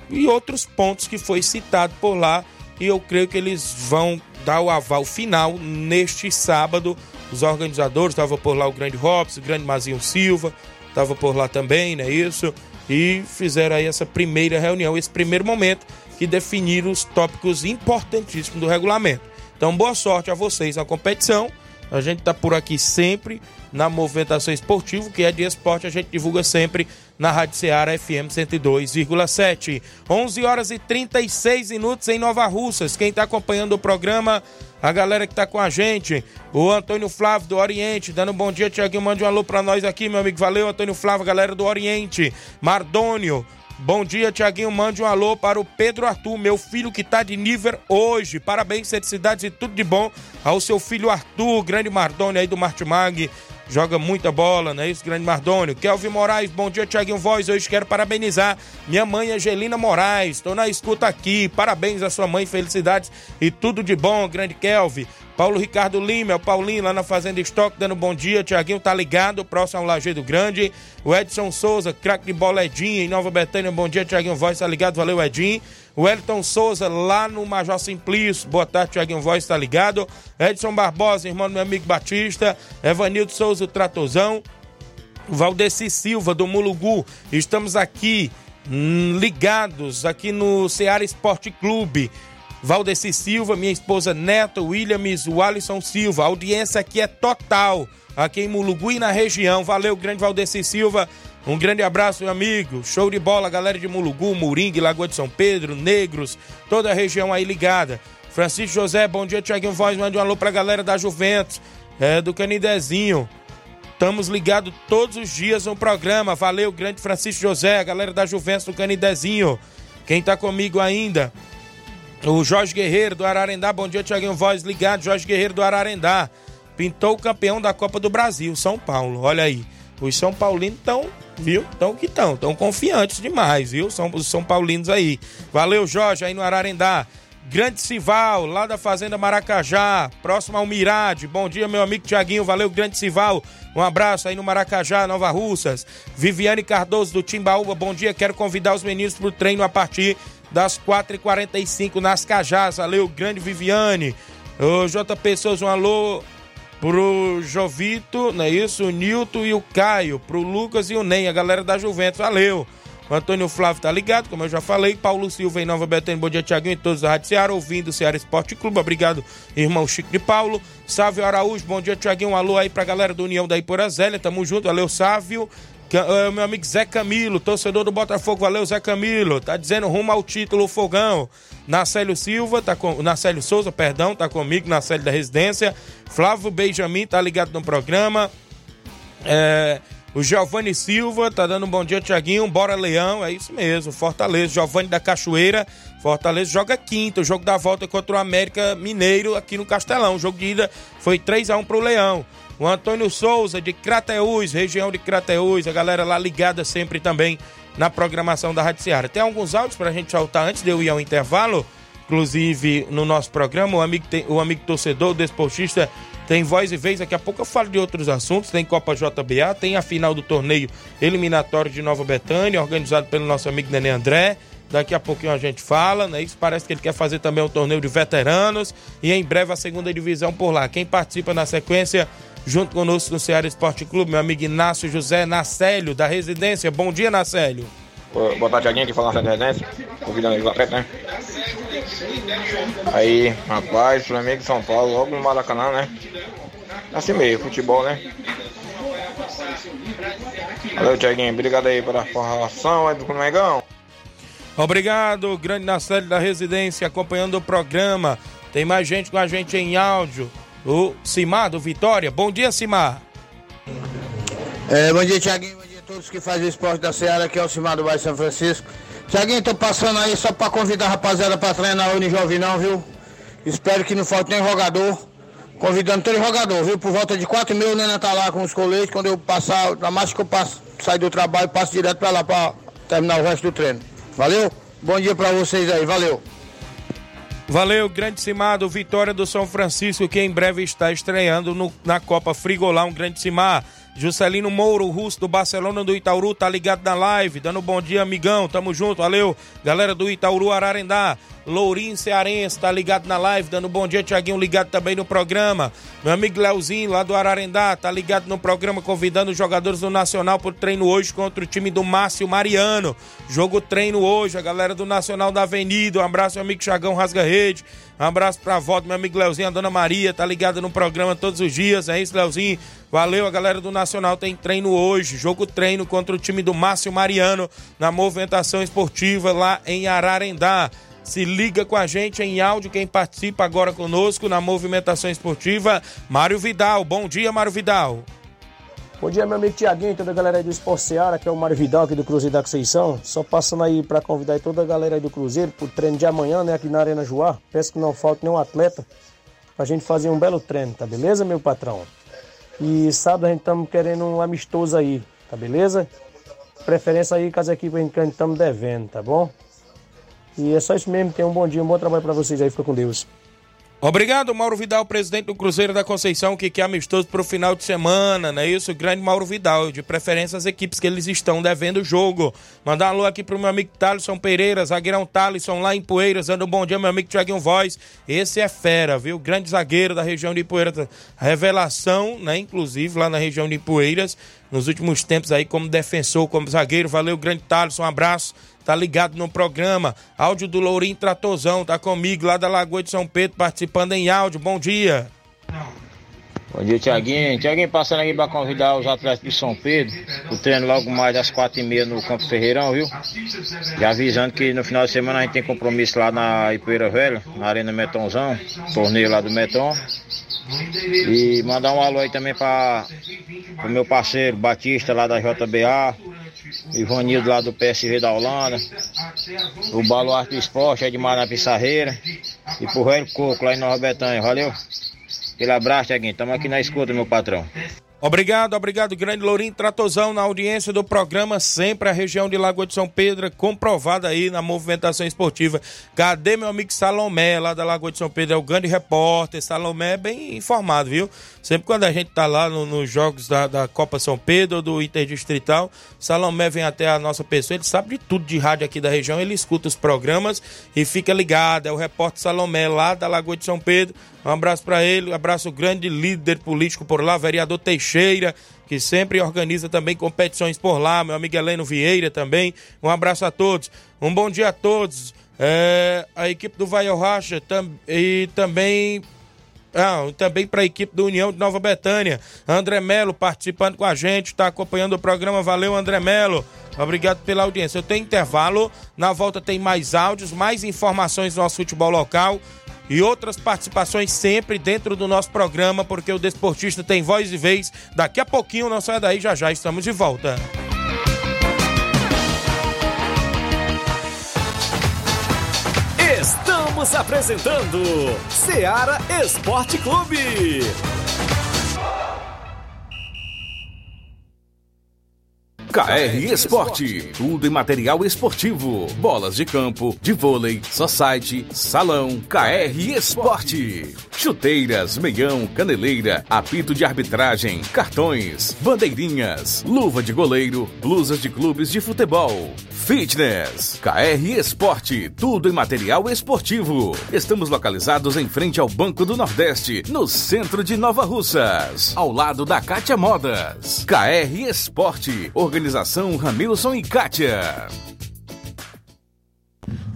e outros pontos que foi citado por lá. E eu creio que eles vão dar o aval final neste sábado. Os organizadores, estava por lá o grande Robson, o grande Mazinho Silva, estava por lá também, né, isso? E fizeram aí essa primeira reunião, esse primeiro momento, que definiram os tópicos importantíssimos do regulamento. Então, boa sorte a vocês na competição. A gente está por aqui sempre na Movimentação Esportiva, que é de esporte, a gente divulga sempre na Rádio Ceará FM 102,7. 11h36 em Nova Russas. Quem está acompanhando o programa, a galera que tá com a gente, o Antônio Flávio do Oriente, dando um bom dia, Thiaguinho, mande um alô pra nós aqui, meu amigo, valeu, Antônio Flávio, galera do Oriente, Mardônio, Bom dia, Thiaguinho. Mande um alô para o Pedro Arthur, meu filho que tá de nível hoje. Parabéns, felicidades e tudo de bom ao seu filho Arthur, grande Mardônio aí do Martimag. Joga muita bola, não é isso, grande Mardônio? Kelvin Moraes, bom dia, Thiaguinho Voz. Hoje quero parabenizar minha mãe, Angelina Moraes. Estou na escuta aqui. Parabéns à sua mãe, felicidades e tudo de bom, grande Kelvin. Paulo Ricardo Lima, é o Paulinho lá na Fazenda Estoque, dando bom dia. Thiaguinho tá ligado, próximo ao Lagedo Grande. O Edson Souza, craque de bola Edinho, em Nova Betânia. Bom dia, Thiaguinho Voz, tá ligado? Valeu, Edinho. O Elton Souza, lá no Major Simplício. Boa tarde, Thiaguinho Voz, tá ligado? Edson Barbosa, irmão do meu amigo Batista. Evanildo Souza, o Tratozão. O Valdeci Silva, do Mulugu. Estamos aqui, ligados, aqui no Ceará Esporte Clube. Valdeci Silva, minha esposa Neta, Williams, o Alisson Silva. A audiência aqui é total, aqui em Mulugu e na região. Valeu, grande Valdeci Silva. Um grande abraço, meu amigo. Show de bola, galera de Mulugu, Muringue, Lagoa de São Pedro, Negros, toda a região aí ligada. Francisco José, bom dia, Thiaguinho Voz. Mande um alô pra galera da Juventus, do Canidezinho. Estamos ligados todos os dias no programa. Valeu, grande Francisco José, a galera da Juventus, do Canidezinho. Quem tá comigo ainda? O Jorge Guerreiro do Ararendá, bom dia, Thiaguinho Voz, ligado, Jorge Guerreiro do Ararendá. Pintou o campeão da Copa do Brasil, São Paulo, olha aí. Os São Paulinos estão, viu, estão confiantes demais, viu, os São Paulinos aí. Valeu, Jorge, aí no Ararendá. Grande Sival, lá da Fazenda Maracajá, próximo ao Mirade. Bom dia, meu amigo Thiaguinho. Valeu, grande Sival. Um abraço aí no Maracajá, Nova Russas. Viviane Cardoso, do Timbaúba. Bom dia, quero convidar os meninos para o treino a partir das 4h45 nas Cajás. Valeu, grande Viviane. O J. Pessoas, um alô pro Jovito, não é isso? O Nilton e o Caio, pro Lucas e o Ney, a galera da Juventus. Valeu. O Antônio Flávio tá ligado, como eu já falei. Paulo Silva em Nova Betânia, bom dia, Thiaguinho, e todos da Rádio Ceará, ouvindo o Ceará Esporte Clube. Obrigado, irmão Chico de Paulo. Sávio Araújo, bom dia, Thiaguinho, um alô aí pra galera do União da Poeira Zélia, tamo junto, valeu, Sávio. Meu amigo Zé Camilo, torcedor do Botafogo, valeu, Zé Camilo, tá dizendo rumo ao título, Fogão. Nacélio Souza, perdão, tá comigo, Nacélio da Residência. Flávio Benjamin, tá ligado no programa. O Giovanni Silva tá dando um bom dia, Thiaguinho, bora Leão, é isso mesmo, Fortaleza. Giovanni da Cachoeira, Fortaleza joga quinta, o jogo da volta contra o América Mineiro aqui no Castelão, o jogo de ida foi 3-1 pro Leão. O Antônio Souza de Crateús, região de Crateús, a galera lá ligada sempre também na programação da Rádio Ceará. Tem alguns áudios pra gente soltar antes de eu ir ao intervalo, inclusive no nosso programa, o amigo torcedor, o desportista, tem voz e vez. Daqui a pouco eu falo de outros assuntos. Tem Copa JBA, tem a final do torneio eliminatório de Nova Betânia, organizado pelo nosso amigo Nenê André. Daqui a pouquinho a gente fala, né? Isso parece que ele quer fazer também um torneio de veteranos e em breve a segunda divisão por lá. Quem participa na sequência junto conosco no Ceará Esporte Clube, meu amigo Inácio José Nacélio, da Residência. Bom dia, Nacélio. Boa tarde, alguém que fala na Residência. Convidando ele lá perto, né? Aí, rapaz, Flamengo e São Paulo, logo no Maracanã, né? Assim meio, futebol, né? Valeu, Thiaguinho. Obrigado aí pela forração aí do Comegão. Obrigado, grande Nacélio da Residência, acompanhando o programa. Tem mais gente com a gente em áudio. O Simar do Vitória. Bom dia, Simar. Bom dia, Thiaguinho. Bom dia a todos que fazem o esporte da Ceará. Aqui é o Simar do Bairro São Francisco. Thiaguinho, tô passando aí só pra convidar a rapaziada pra treinar hoje em Jovinão, viu? Espero que não falte nem jogador. Convidando todo jogador, viu? Por volta de 4h30, né? Tá lá com os coletes. Quando eu passar, na marcha que eu sair do trabalho, passo direto pra lá pra terminar o resto do treino. Valeu? Bom dia pra vocês aí. Valeu. Valeu, grande Simar do Vitória do São Francisco, que em breve está estreando na Copa Frigolar, um grande Simar. Juscelino Mouro, Russo do Barcelona do Itaúru, tá ligado na live, dando bom dia, amigão, tamo junto, valeu, galera do Itaúru, Ararendá. Lourinho Cearense, tá ligado na live, dando bom dia, Thiaguinho, ligado também no programa. Meu amigo Leozinho, lá do Ararendá, tá ligado no programa, convidando os jogadores do Nacional pro treino hoje contra o time do Márcio Mariano. Jogo treino hoje, a galera do Nacional da Avenida. Um abraço, meu amigo Chagão Rasga Rede. Um abraço pra avó do meu amigo Leozinho, a dona Maria, tá ligada no programa todos os dias, é isso, Leozinho? Valeu, a galera do Nacional tem treino hoje, jogo treino contra o time do Márcio Mariano, na movimentação esportiva lá em Ararendá. Se liga com a gente em áudio, quem participa agora conosco na movimentação esportiva, Mário Vidal. Bom dia, Mário Vidal. Bom dia, meu amigo Thiaguinho, toda a galera aí do Esporte Ceará, que é o Mário Vidal aqui do Cruzeiro da Conceição. Só passando aí para convidar aí toda a galera aí do Cruzeiro pro treino de amanhã, né, aqui na Arena Joá. Peço que não falte nenhum atleta pra gente fazer um belo treino, tá beleza, meu patrão? E sábado a gente estamos querendo um amistoso aí, tá beleza? Preferência aí, caso aqui que a gente estamos devendo, tá bom? E é só isso mesmo, tenham um bom dia, um bom trabalho para vocês aí, fica com Deus. Obrigado, Mauro Vidal, presidente do Cruzeiro da Conceição, que é amistoso pro final de semana, não é isso? Grande Mauro Vidal, de preferência as equipes que eles estão devendo o jogo. Mandar um alô aqui pro meu amigo Thalisson Pereira, zagueirão Thalisson lá em Poeiras, dando um bom dia, meu amigo Thiaguinho Voz. Esse é fera, viu? Grande zagueiro da região de Poeiras, revelação, né? Inclusive lá na região de Poeiras, nos últimos tempos aí como defensor, como zagueiro. Valeu, grande Thalisson, um abraço. Tá ligado no programa. Áudio do Lourinho Tratozão, tá comigo lá da Lagoa de São Pedro, participando em áudio. Bom dia. Bom dia, Thiaguinho. Thiaguinho, passando aqui pra convidar os atletas de São Pedro, o treino logo mais às 4h30 no Campo Ferreirão, viu? E avisando que no final de semana a gente tem compromisso lá na Poeira Zélia, na Arena Metonzão, torneio lá do Meton. E mandar um alô aí também para o meu parceiro Batista lá da JBA, Ivanildo lá do PSV da Holanda, o Baluarte do Esporte, Edmar na Pissarreira, e pro Velho Coco lá em Nova Betânia. Valeu? Aquele abraço, Thiaguinho. Estamos aqui na escuta, meu patrão. Obrigado, grande Lourinho Tratozão, na audiência do programa, sempre a região de Lagoa de São Pedro, comprovada aí na movimentação esportiva. Cadê meu amigo Salomé, lá da Lagoa de São Pedro, é o grande repórter. Salomé é bem informado, viu? Sempre quando a gente tá lá nos jogos da Copa São Pedro, do Interdistrital, Salomé vem até a nossa pessoa, ele sabe de tudo de rádio aqui da região, ele escuta os programas e fica ligado, é o repórter Salomé, lá da Lagoa de São Pedro. Um abraço para ele, um abraço grande líder político por lá, vereador Teixeira, que sempre organiza também competições por lá, meu amigo Heleno Vieira também, um abraço a todos, um bom dia a todos, a equipe do Vai ao Racha e também para a equipe do União de Nova Betânia, André Melo participando com a gente, está acompanhando o programa, valeu André Melo. Obrigado pela audiência. Eu tenho intervalo, na volta tem mais áudios, mais informações do nosso futebol local e outras participações sempre dentro do nosso programa, porque o desportista tem voz e vez. Daqui a pouquinho, não sai daí, já estamos de volta. Estamos apresentando Ceará Esporte Clube. 4KR Esporte, tudo em material esportivo, bolas de campo, de vôlei, society, salão, 4KR Esporte, chuteiras, meião, caneleira, apito de arbitragem, cartões, bandeirinhas, luva de goleiro, blusas de clubes de futebol, fitness, 4KR Esporte, tudo em material esportivo. Estamos localizados em frente ao Banco do Nordeste, no centro de Nova Russas, ao lado da Cátia Modas. 4KR Esporte, organização Ramilson e Kátia.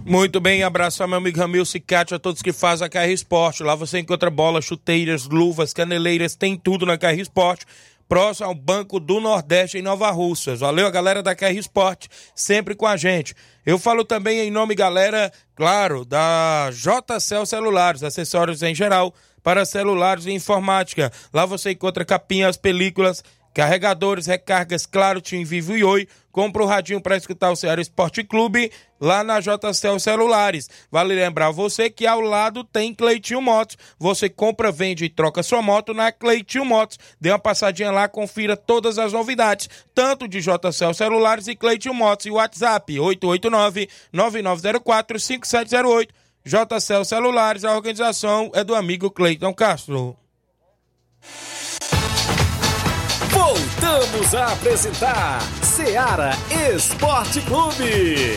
Muito bem, abraço ao meu amigo Ramilson e Kátia, a todos que fazem a 4KR Esporte. Lá você encontra bolas, chuteiras, luvas, caneleiras, tem tudo na 4KR Esporte. Próximo ao Banco do Nordeste em Nova Russas. Valeu a galera da 4KR Esporte, sempre com a gente. Eu falo também em nome, galera, claro, da JCL Celulares, acessórios em geral para celulares e informática. Lá você encontra capinhas, películas, carregadores, recargas, Claro, TIM, Vivo e Oi. Compra o radinho para escutar o Ceará Esporte Clube lá na JCL Celulares. Vale lembrar você que ao lado tem Cleitinho Motos. Você compra, vende e troca sua moto na Cleitinho Motos. Dê uma passadinha lá, confira todas as novidades, tanto de JCL Celulares e Cleitinho Motos. E WhatsApp 889-9904-5708. JCL Celulares, a organização é do amigo Cleiton Castro. Voltamos a apresentar Ceará Esporte Clube.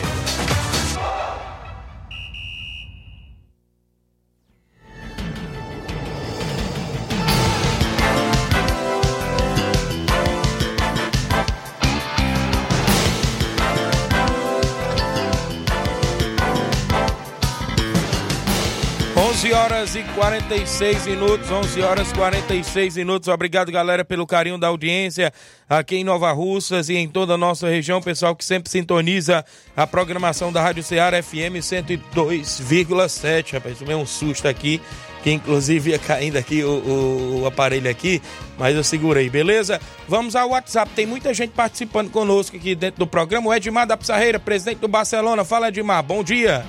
11h46, obrigado galera pelo carinho da audiência aqui em Nova Russas e em toda a nossa região, pessoal que sempre sintoniza a programação da Rádio Ceará FM 102,7, rapaz, tomei um susto aqui, que inclusive ia caindo aqui o aparelho aqui, mas eu segurei, beleza? Vamos ao WhatsApp, tem muita gente participando conosco aqui dentro do programa. O Edmar da Pissarreira, presidente do Barcelona. Fala, Edmar, bom dia.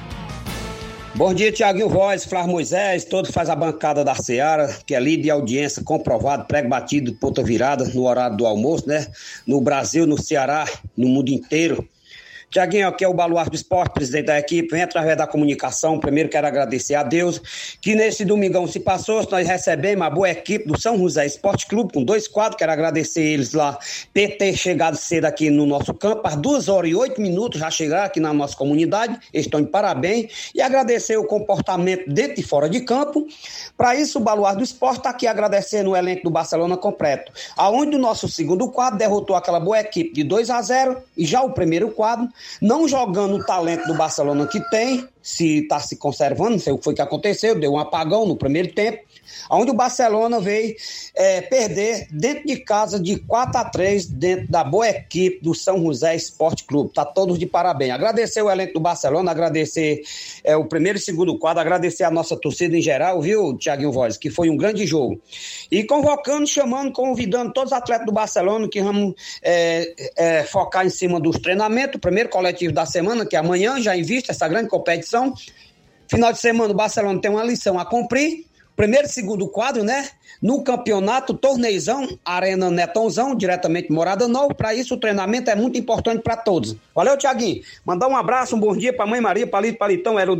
Bom dia, Thiaguinho Voz, Flávio Moisés, todo faz a bancada da Ceará, que é líder de audiência, comprovado, prego batido, ponta virada, no horário do almoço, né? No Brasil, no Ceará, no mundo inteiro. Thiaguinho, aqui é o Baluarte do Esporte, presidente da equipe, vem através da comunicação. Primeiro quero agradecer a Deus que nesse domingão se passou, nós recebemos uma boa equipe do São José Esporte Clube, com 2 quadros, quero agradecer eles lá, PT chegado cedo aqui no nosso campo, às 2h08 já chegaram aqui na nossa comunidade, eles estão de parabéns, e agradecer o comportamento dentro e fora de campo. Para isso, o Baluarte do Esporte está aqui agradecendo o elenco do Barcelona completo, aonde o nosso segundo quadro derrotou aquela boa equipe de 2-0, e já o primeiro quadro, não jogando o talento do Barcelona que tem, se está se conservando, não sei o que foi que aconteceu, deu um apagão no primeiro tempo, onde o Barcelona veio perder dentro de casa de 4-3 dentro da boa equipe do São José Esporte Clube. Está todos de parabéns. Agradecer o elenco do Barcelona, agradecer o primeiro e segundo quadro, agradecer a nossa torcida em geral, viu, Thiaguinho Voz, que foi um grande jogo. E convocando, chamando, convidando todos os atletas do Barcelona que vamos focar em cima dos treinamentos, o primeiro coletivo da semana, que é amanhã, já em vista essa grande competição. Final de semana o Barcelona tem uma lição a cumprir, primeiro e segundo quadro, né? No campeonato, torneizão, Arena Metonzão, diretamente Morada Nova. Para isso o treinamento é muito importante para todos. Valeu, Thiaguinho, mandar um abraço, um bom dia para Mãe Maria, Palito Palitão, era o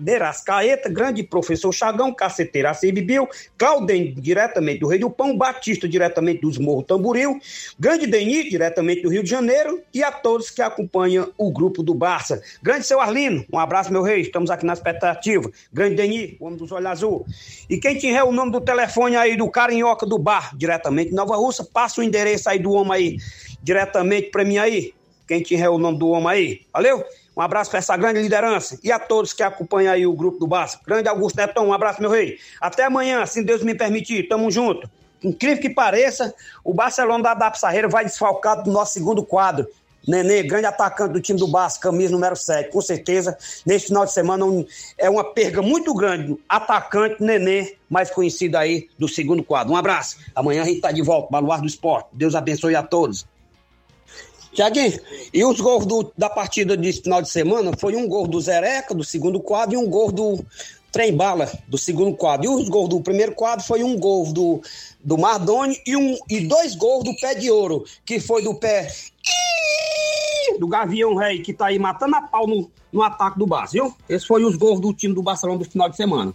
Derascaeta, grande professor Chagão, Caceteira Bibil, Claudem, diretamente do Rei do Pão, Batista, diretamente dos Morro Tamboril, grande Denis, diretamente do Rio de Janeiro, e a todos que acompanham o grupo do Barça. Grande seu Arlino, um abraço, meu rei, estamos aqui na expectativa. Grande Denis, o homem dos olhos azul. E quem tiver o nome do telefone aí do Carinhoca do Bar, diretamente de Nova Russa, passa o endereço aí do homem aí, diretamente pra mim aí. Quem tiver o nome do homem aí, valeu? Um abraço pra essa grande liderança e a todos que acompanham aí o grupo do Bar. Grande Augusto Netão, um abraço, meu rei. Até amanhã, se Deus me permitir, tamo junto. Incrível que pareça, o Barcelona da Pissarreira vai desfalcado do nosso segundo quadro. Nenê, grande atacante do time do Barça, camisa número 7, com certeza, nesse final de semana é uma perda muito grande, atacante Nenê, mais conhecido aí do segundo quadro. Um abraço, amanhã a gente tá de volta, Baluarte do Esporte, Deus abençoe a todos. Thiaguinho, e os gols da partida desse final de semana, foi um gol do Zereca, do segundo quadro, e um gol do Trem Bala, do segundo quadro, e os gols do primeiro quadro, foi um gol do Mardônio e 2 gols do Pé de Ouro, que foi do pé do Gavião Rei, que tá aí matando a pau no ataque do Barça, viu? Esses foram os gols do time do Barcelona do final de semana.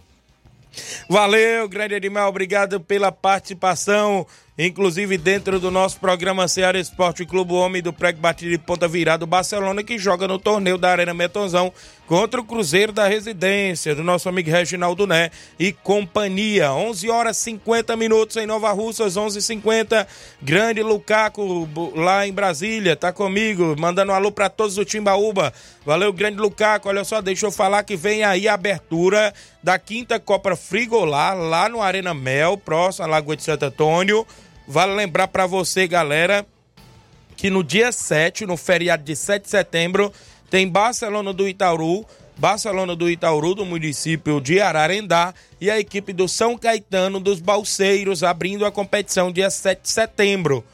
Valeu, grande Edmar, obrigado pela participação, inclusive dentro do nosso programa Ceará Esporte Clube, o homem do prego batido de ponta virada, o Barcelona, que joga no torneio da Arena Metonzão contra o Cruzeiro da Residência, do nosso amigo Reginaldo Né e companhia. 11h50 em Nova Russas, 11h50, grande Lucaco lá em Brasília, tá comigo, mandando um alô pra todos do Timbaúba. Valeu, grande Lucaco, olha só, deixa eu falar que vem aí a abertura da 5ª Copa Frigolar, lá no Arena Mel, próximo à Lagoa de Santo Antônio. Vale lembrar pra você, galera, que no dia 7, no feriado de 7 de setembro, tem Barcelona do Itaúru, do município de Ararendá, e a equipe do São Caetano dos Balseiros, abrindo a competição dia 7 de setembro.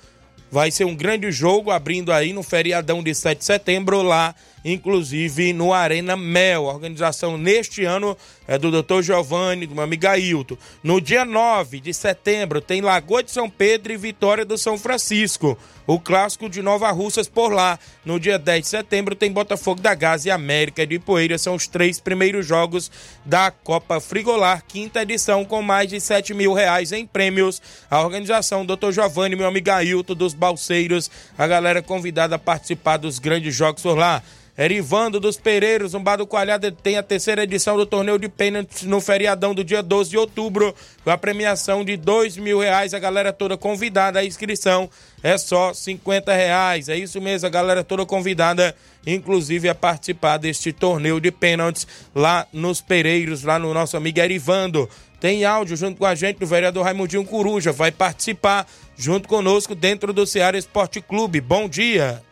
Vai ser um grande jogo, abrindo aí no feriadão de 7 de setembro, lá, inclusive no Arena Mel. A organização neste ano é do Dr. Giovanni, do meu amigo Ailton. No dia 9 de setembro tem Lagoa de São Pedro e Vitória do São Francisco, o clássico de Nova Russas por lá. No dia 10 de setembro tem Botafogo da Gás e América de Poeira. São os 3 primeiros jogos da Copa Frigolar, 5ª edição, com mais de R$7 mil em prêmios. A organização Dr. Giovanni, meu amigo Ailton dos Balseiros, a galera convidada a participar dos grandes jogos por lá. Erivando dos Pereiros, um bar do Coalhada, tem a 3ª edição do torneio de pênaltis no feriadão do dia 12 de outubro, com a premiação de R$2 mil, a galera toda convidada, a inscrição é só R$50, é isso mesmo, a galera toda convidada, inclusive a participar deste torneio de pênaltis lá nos Pereiros, lá no nosso amigo Erivando. Tem áudio junto com a gente do vereador Raimundinho Coruja, vai participar junto conosco dentro do Ceará Esporte Clube. Bom dia!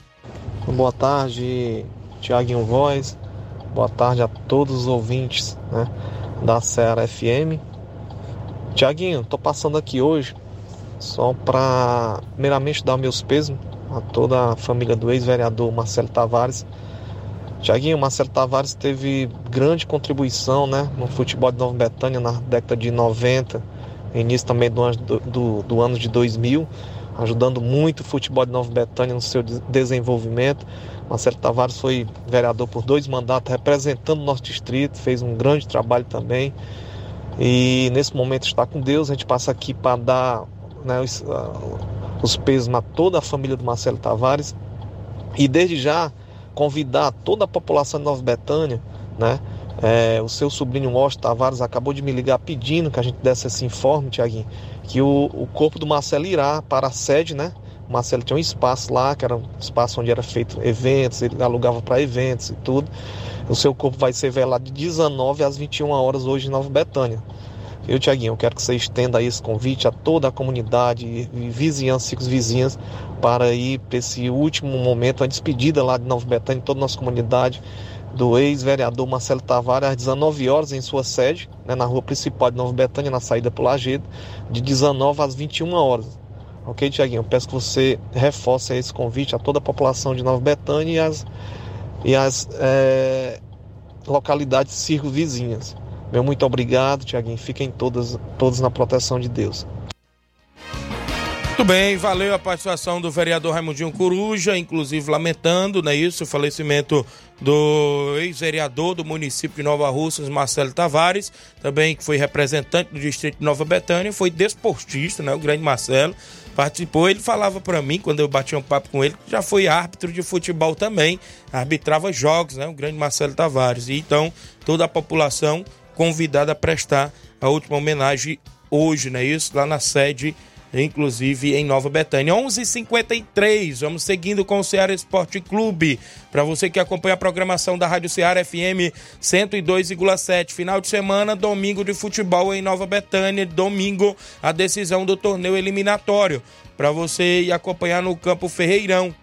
Boa tarde, Thiaguinho Voz, boa tarde a todos os ouvintes, né, da Ceará FM. Thiaguinho, tô passando aqui hoje só para primeiramente dar meus pesos a toda a família do ex-vereador Marcelo Tavares. Thiaguinho, Marcelo Tavares teve grande contribuição, né, no futebol de Nova Betânia na década de 90, início também do ano de 2000, ajudando muito o futebol de Nova Betânia no seu desenvolvimento. Marcelo Tavares foi vereador por 2 mandatos, representando o nosso distrito, fez um grande trabalho também. E nesse momento está com Deus. A gente passa aqui para dar, né, os pesos a toda a família do Marcelo Tavares e desde já convidar toda a população de Nova Betânia, né? O seu sobrinho Washington Tavares acabou de me ligar pedindo que a gente desse esse informe, Thiaguinho, que o corpo do Marcelo irá para a sede, né? O Marcelo tinha um espaço lá, que era um espaço onde era feito eventos, ele alugava para eventos e tudo. O seu corpo vai ser velado de 19 às 21 horas hoje em Nova Betânia. Eu, Thiaguinho, eu quero que você estenda esse convite a toda a comunidade e vizinhança, os vizinhos, para ir para esse último momento, a despedida lá de Nova Betânia, toda a nossa comunidade, do ex-vereador Marcelo Tavares, às 19 horas em sua sede, né, na rua principal de Nova Betânia, na saída para o Lagedo, de 19 às 21 horas. Ok, Thiaguinho? Eu peço que você reforce esse convite a toda a população de Nova Betânia e as localidades circunvizinhas. Meu muito obrigado, Thiaguinho. Fiquem todos na proteção de Deus. Muito bem, valeu a participação do vereador Raimundinho Coruja, inclusive lamentando, né, isso, o falecimento do ex-vereador do município de Nova Russas, Marcelo Tavares, também que foi representante do distrito de Nova Betânia, foi desportista, né, o grande Marcelo, participou. Ele falava para mim, quando eu batia um papo com ele, que já foi árbitro de futebol também, arbitrava jogos, né, o grande Marcelo Tavares. E então toda a população convidada a prestar a última homenagem hoje, né, isso, lá na sede, inclusive em Nova Betânia. 11h53, vamos seguindo com o Ceará Esporte Clube. Para você que acompanha a programação da Rádio Ceará FM 102,7, final de semana, domingo de futebol em Nova Betânia, domingo a decisão do torneio eliminatório, para você ir acompanhar no Campo Ferreirão,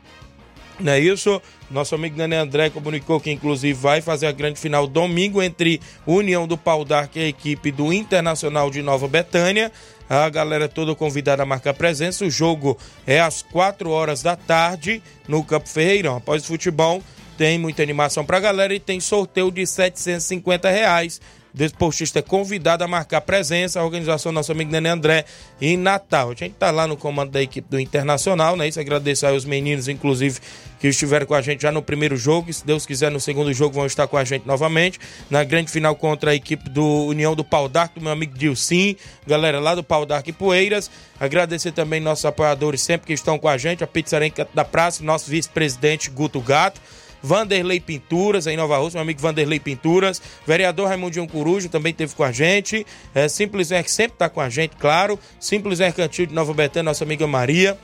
não é isso? Nosso amigo Dani André comunicou que inclusive vai fazer a grande final domingo entre União do Pau d'Arco e a equipe do Internacional de Nova Betânia. A galera toda convidada a marcar presença. O jogo é às 4 horas da tarde no Campo Ferreirão. Após o futebol, tem muita animação pra galera e tem sorteio de R$750. Desportista convidado a marcar presença, a organização nosso amigo Nenê André em Natal. A gente tá lá no comando da equipe do Internacional, né? Isso, agradecer aos meninos, inclusive, que estiveram com a gente já no primeiro jogo, e se Deus quiser no segundo jogo vão estar com a gente novamente, na grande final contra a equipe do União do Pau d'Arco, do meu amigo Dilcim, galera lá do Pau d'Arco e Poeiras. Agradecer também nossos apoiadores sempre que estão com a gente, a Pizzaria da Praça, nosso vice-presidente Guto Gato, Vanderlei Pinturas, em Nova Rússia, meu amigo Vanderlei Pinturas, vereador Raimundinho Coruja também esteve com a gente, Simples Merc sempre está com a gente, claro, Simples Mercantil de Nova Betânia, nossa amiga Maria,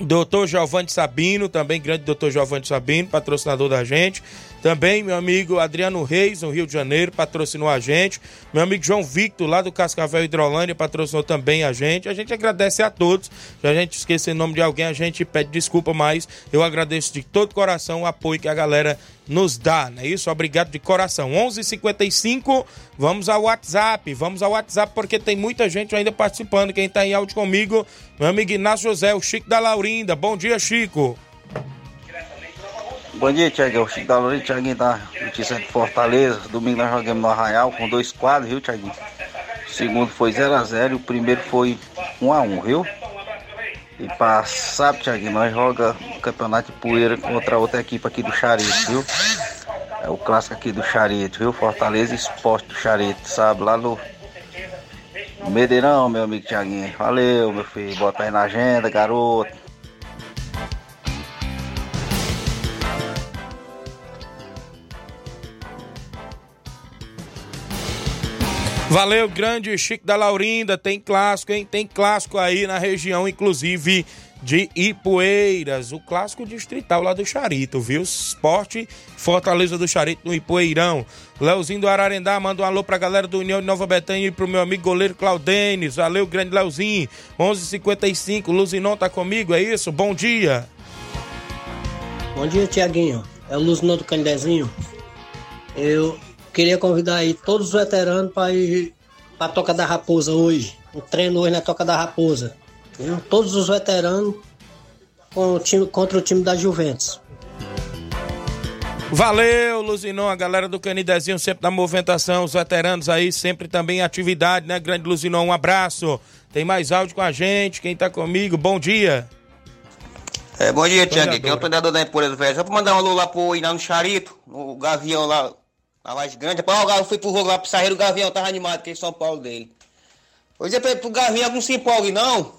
doutor Giovanni Sabino, também grande doutor Giovanni Sabino, patrocinador da gente, também meu amigo Adriano Reis, no Rio de Janeiro, patrocinou a gente, meu amigo João Victor, lá do Cascavel Hidrolândia, patrocinou também a gente agradece a todos. Se a gente esquecer o nome de alguém, a gente pede desculpa, mas eu agradeço de todo coração o apoio que a galera nos dá, não é isso? Obrigado de coração. 11h55, vamos ao WhatsApp, porque tem muita gente ainda participando. Quem está em áudio comigo, meu amigo Inácio José, o Chico da Laurinda. Bom dia, Chico. Bom dia, Thiaguinho. O Chico da Laurinda, Thiaguinho da notícia de Fortaleza. Domingo nós jogamos no Arraial com 2 quadros, viu, Thiaguinho? O segundo foi 0x0 e o primeiro foi 1x1, viu? E para sábado, Thiaguinho, nós jogamos o campeonato de Poeira contra outra equipe aqui do Charito, viu? É o clássico aqui do Charito, viu? Fortaleza Esporte do Charito, sabe? Lá no Medeirão, meu amigo Thiaguinho. Valeu, meu filho. Bota aí na agenda, garoto. Valeu, grande Chico da Laurinda. Tem clássico, hein? Tem clássico aí na região, inclusive, de Ipueiras. O clássico distrital lá do Charito, viu? Esporte Fortaleza do Charito no Ipueirão. Leozinho do Ararendá manda um alô pra galera do União de Nova Betânia e pro meu amigo goleiro Claudênis. Valeu, grande Leozinho. 11h55, Luzinon tá comigo, é isso? Bom dia. Bom dia, Thiaguinho. É o Luzinon do Candezinho. Eu queria convidar aí todos os veteranos para pra Toca da Raposa hoje. Um treino hoje na Toca da Raposa. Viu? Todos os veteranos contra o time da Juventus. Valeu, Luzinon, a galera do Canidezinho sempre na movimentação, os veteranos aí sempre também em atividade, né, grande Luzinon, um abraço. Tem mais áudio com a gente, quem tá comigo, bom dia. Bom dia, Tiago, que é o torcedor da Empoeira do Velho, só pra mandar um alô lá pro Iná no Charito, no Gavião lá, na Laje Grande, eu fui pro jogo lá pro Sarreiro, o Gavião tava animado, que é São Paulo dele. Vou dizer pro Gavião, não se empolgue não,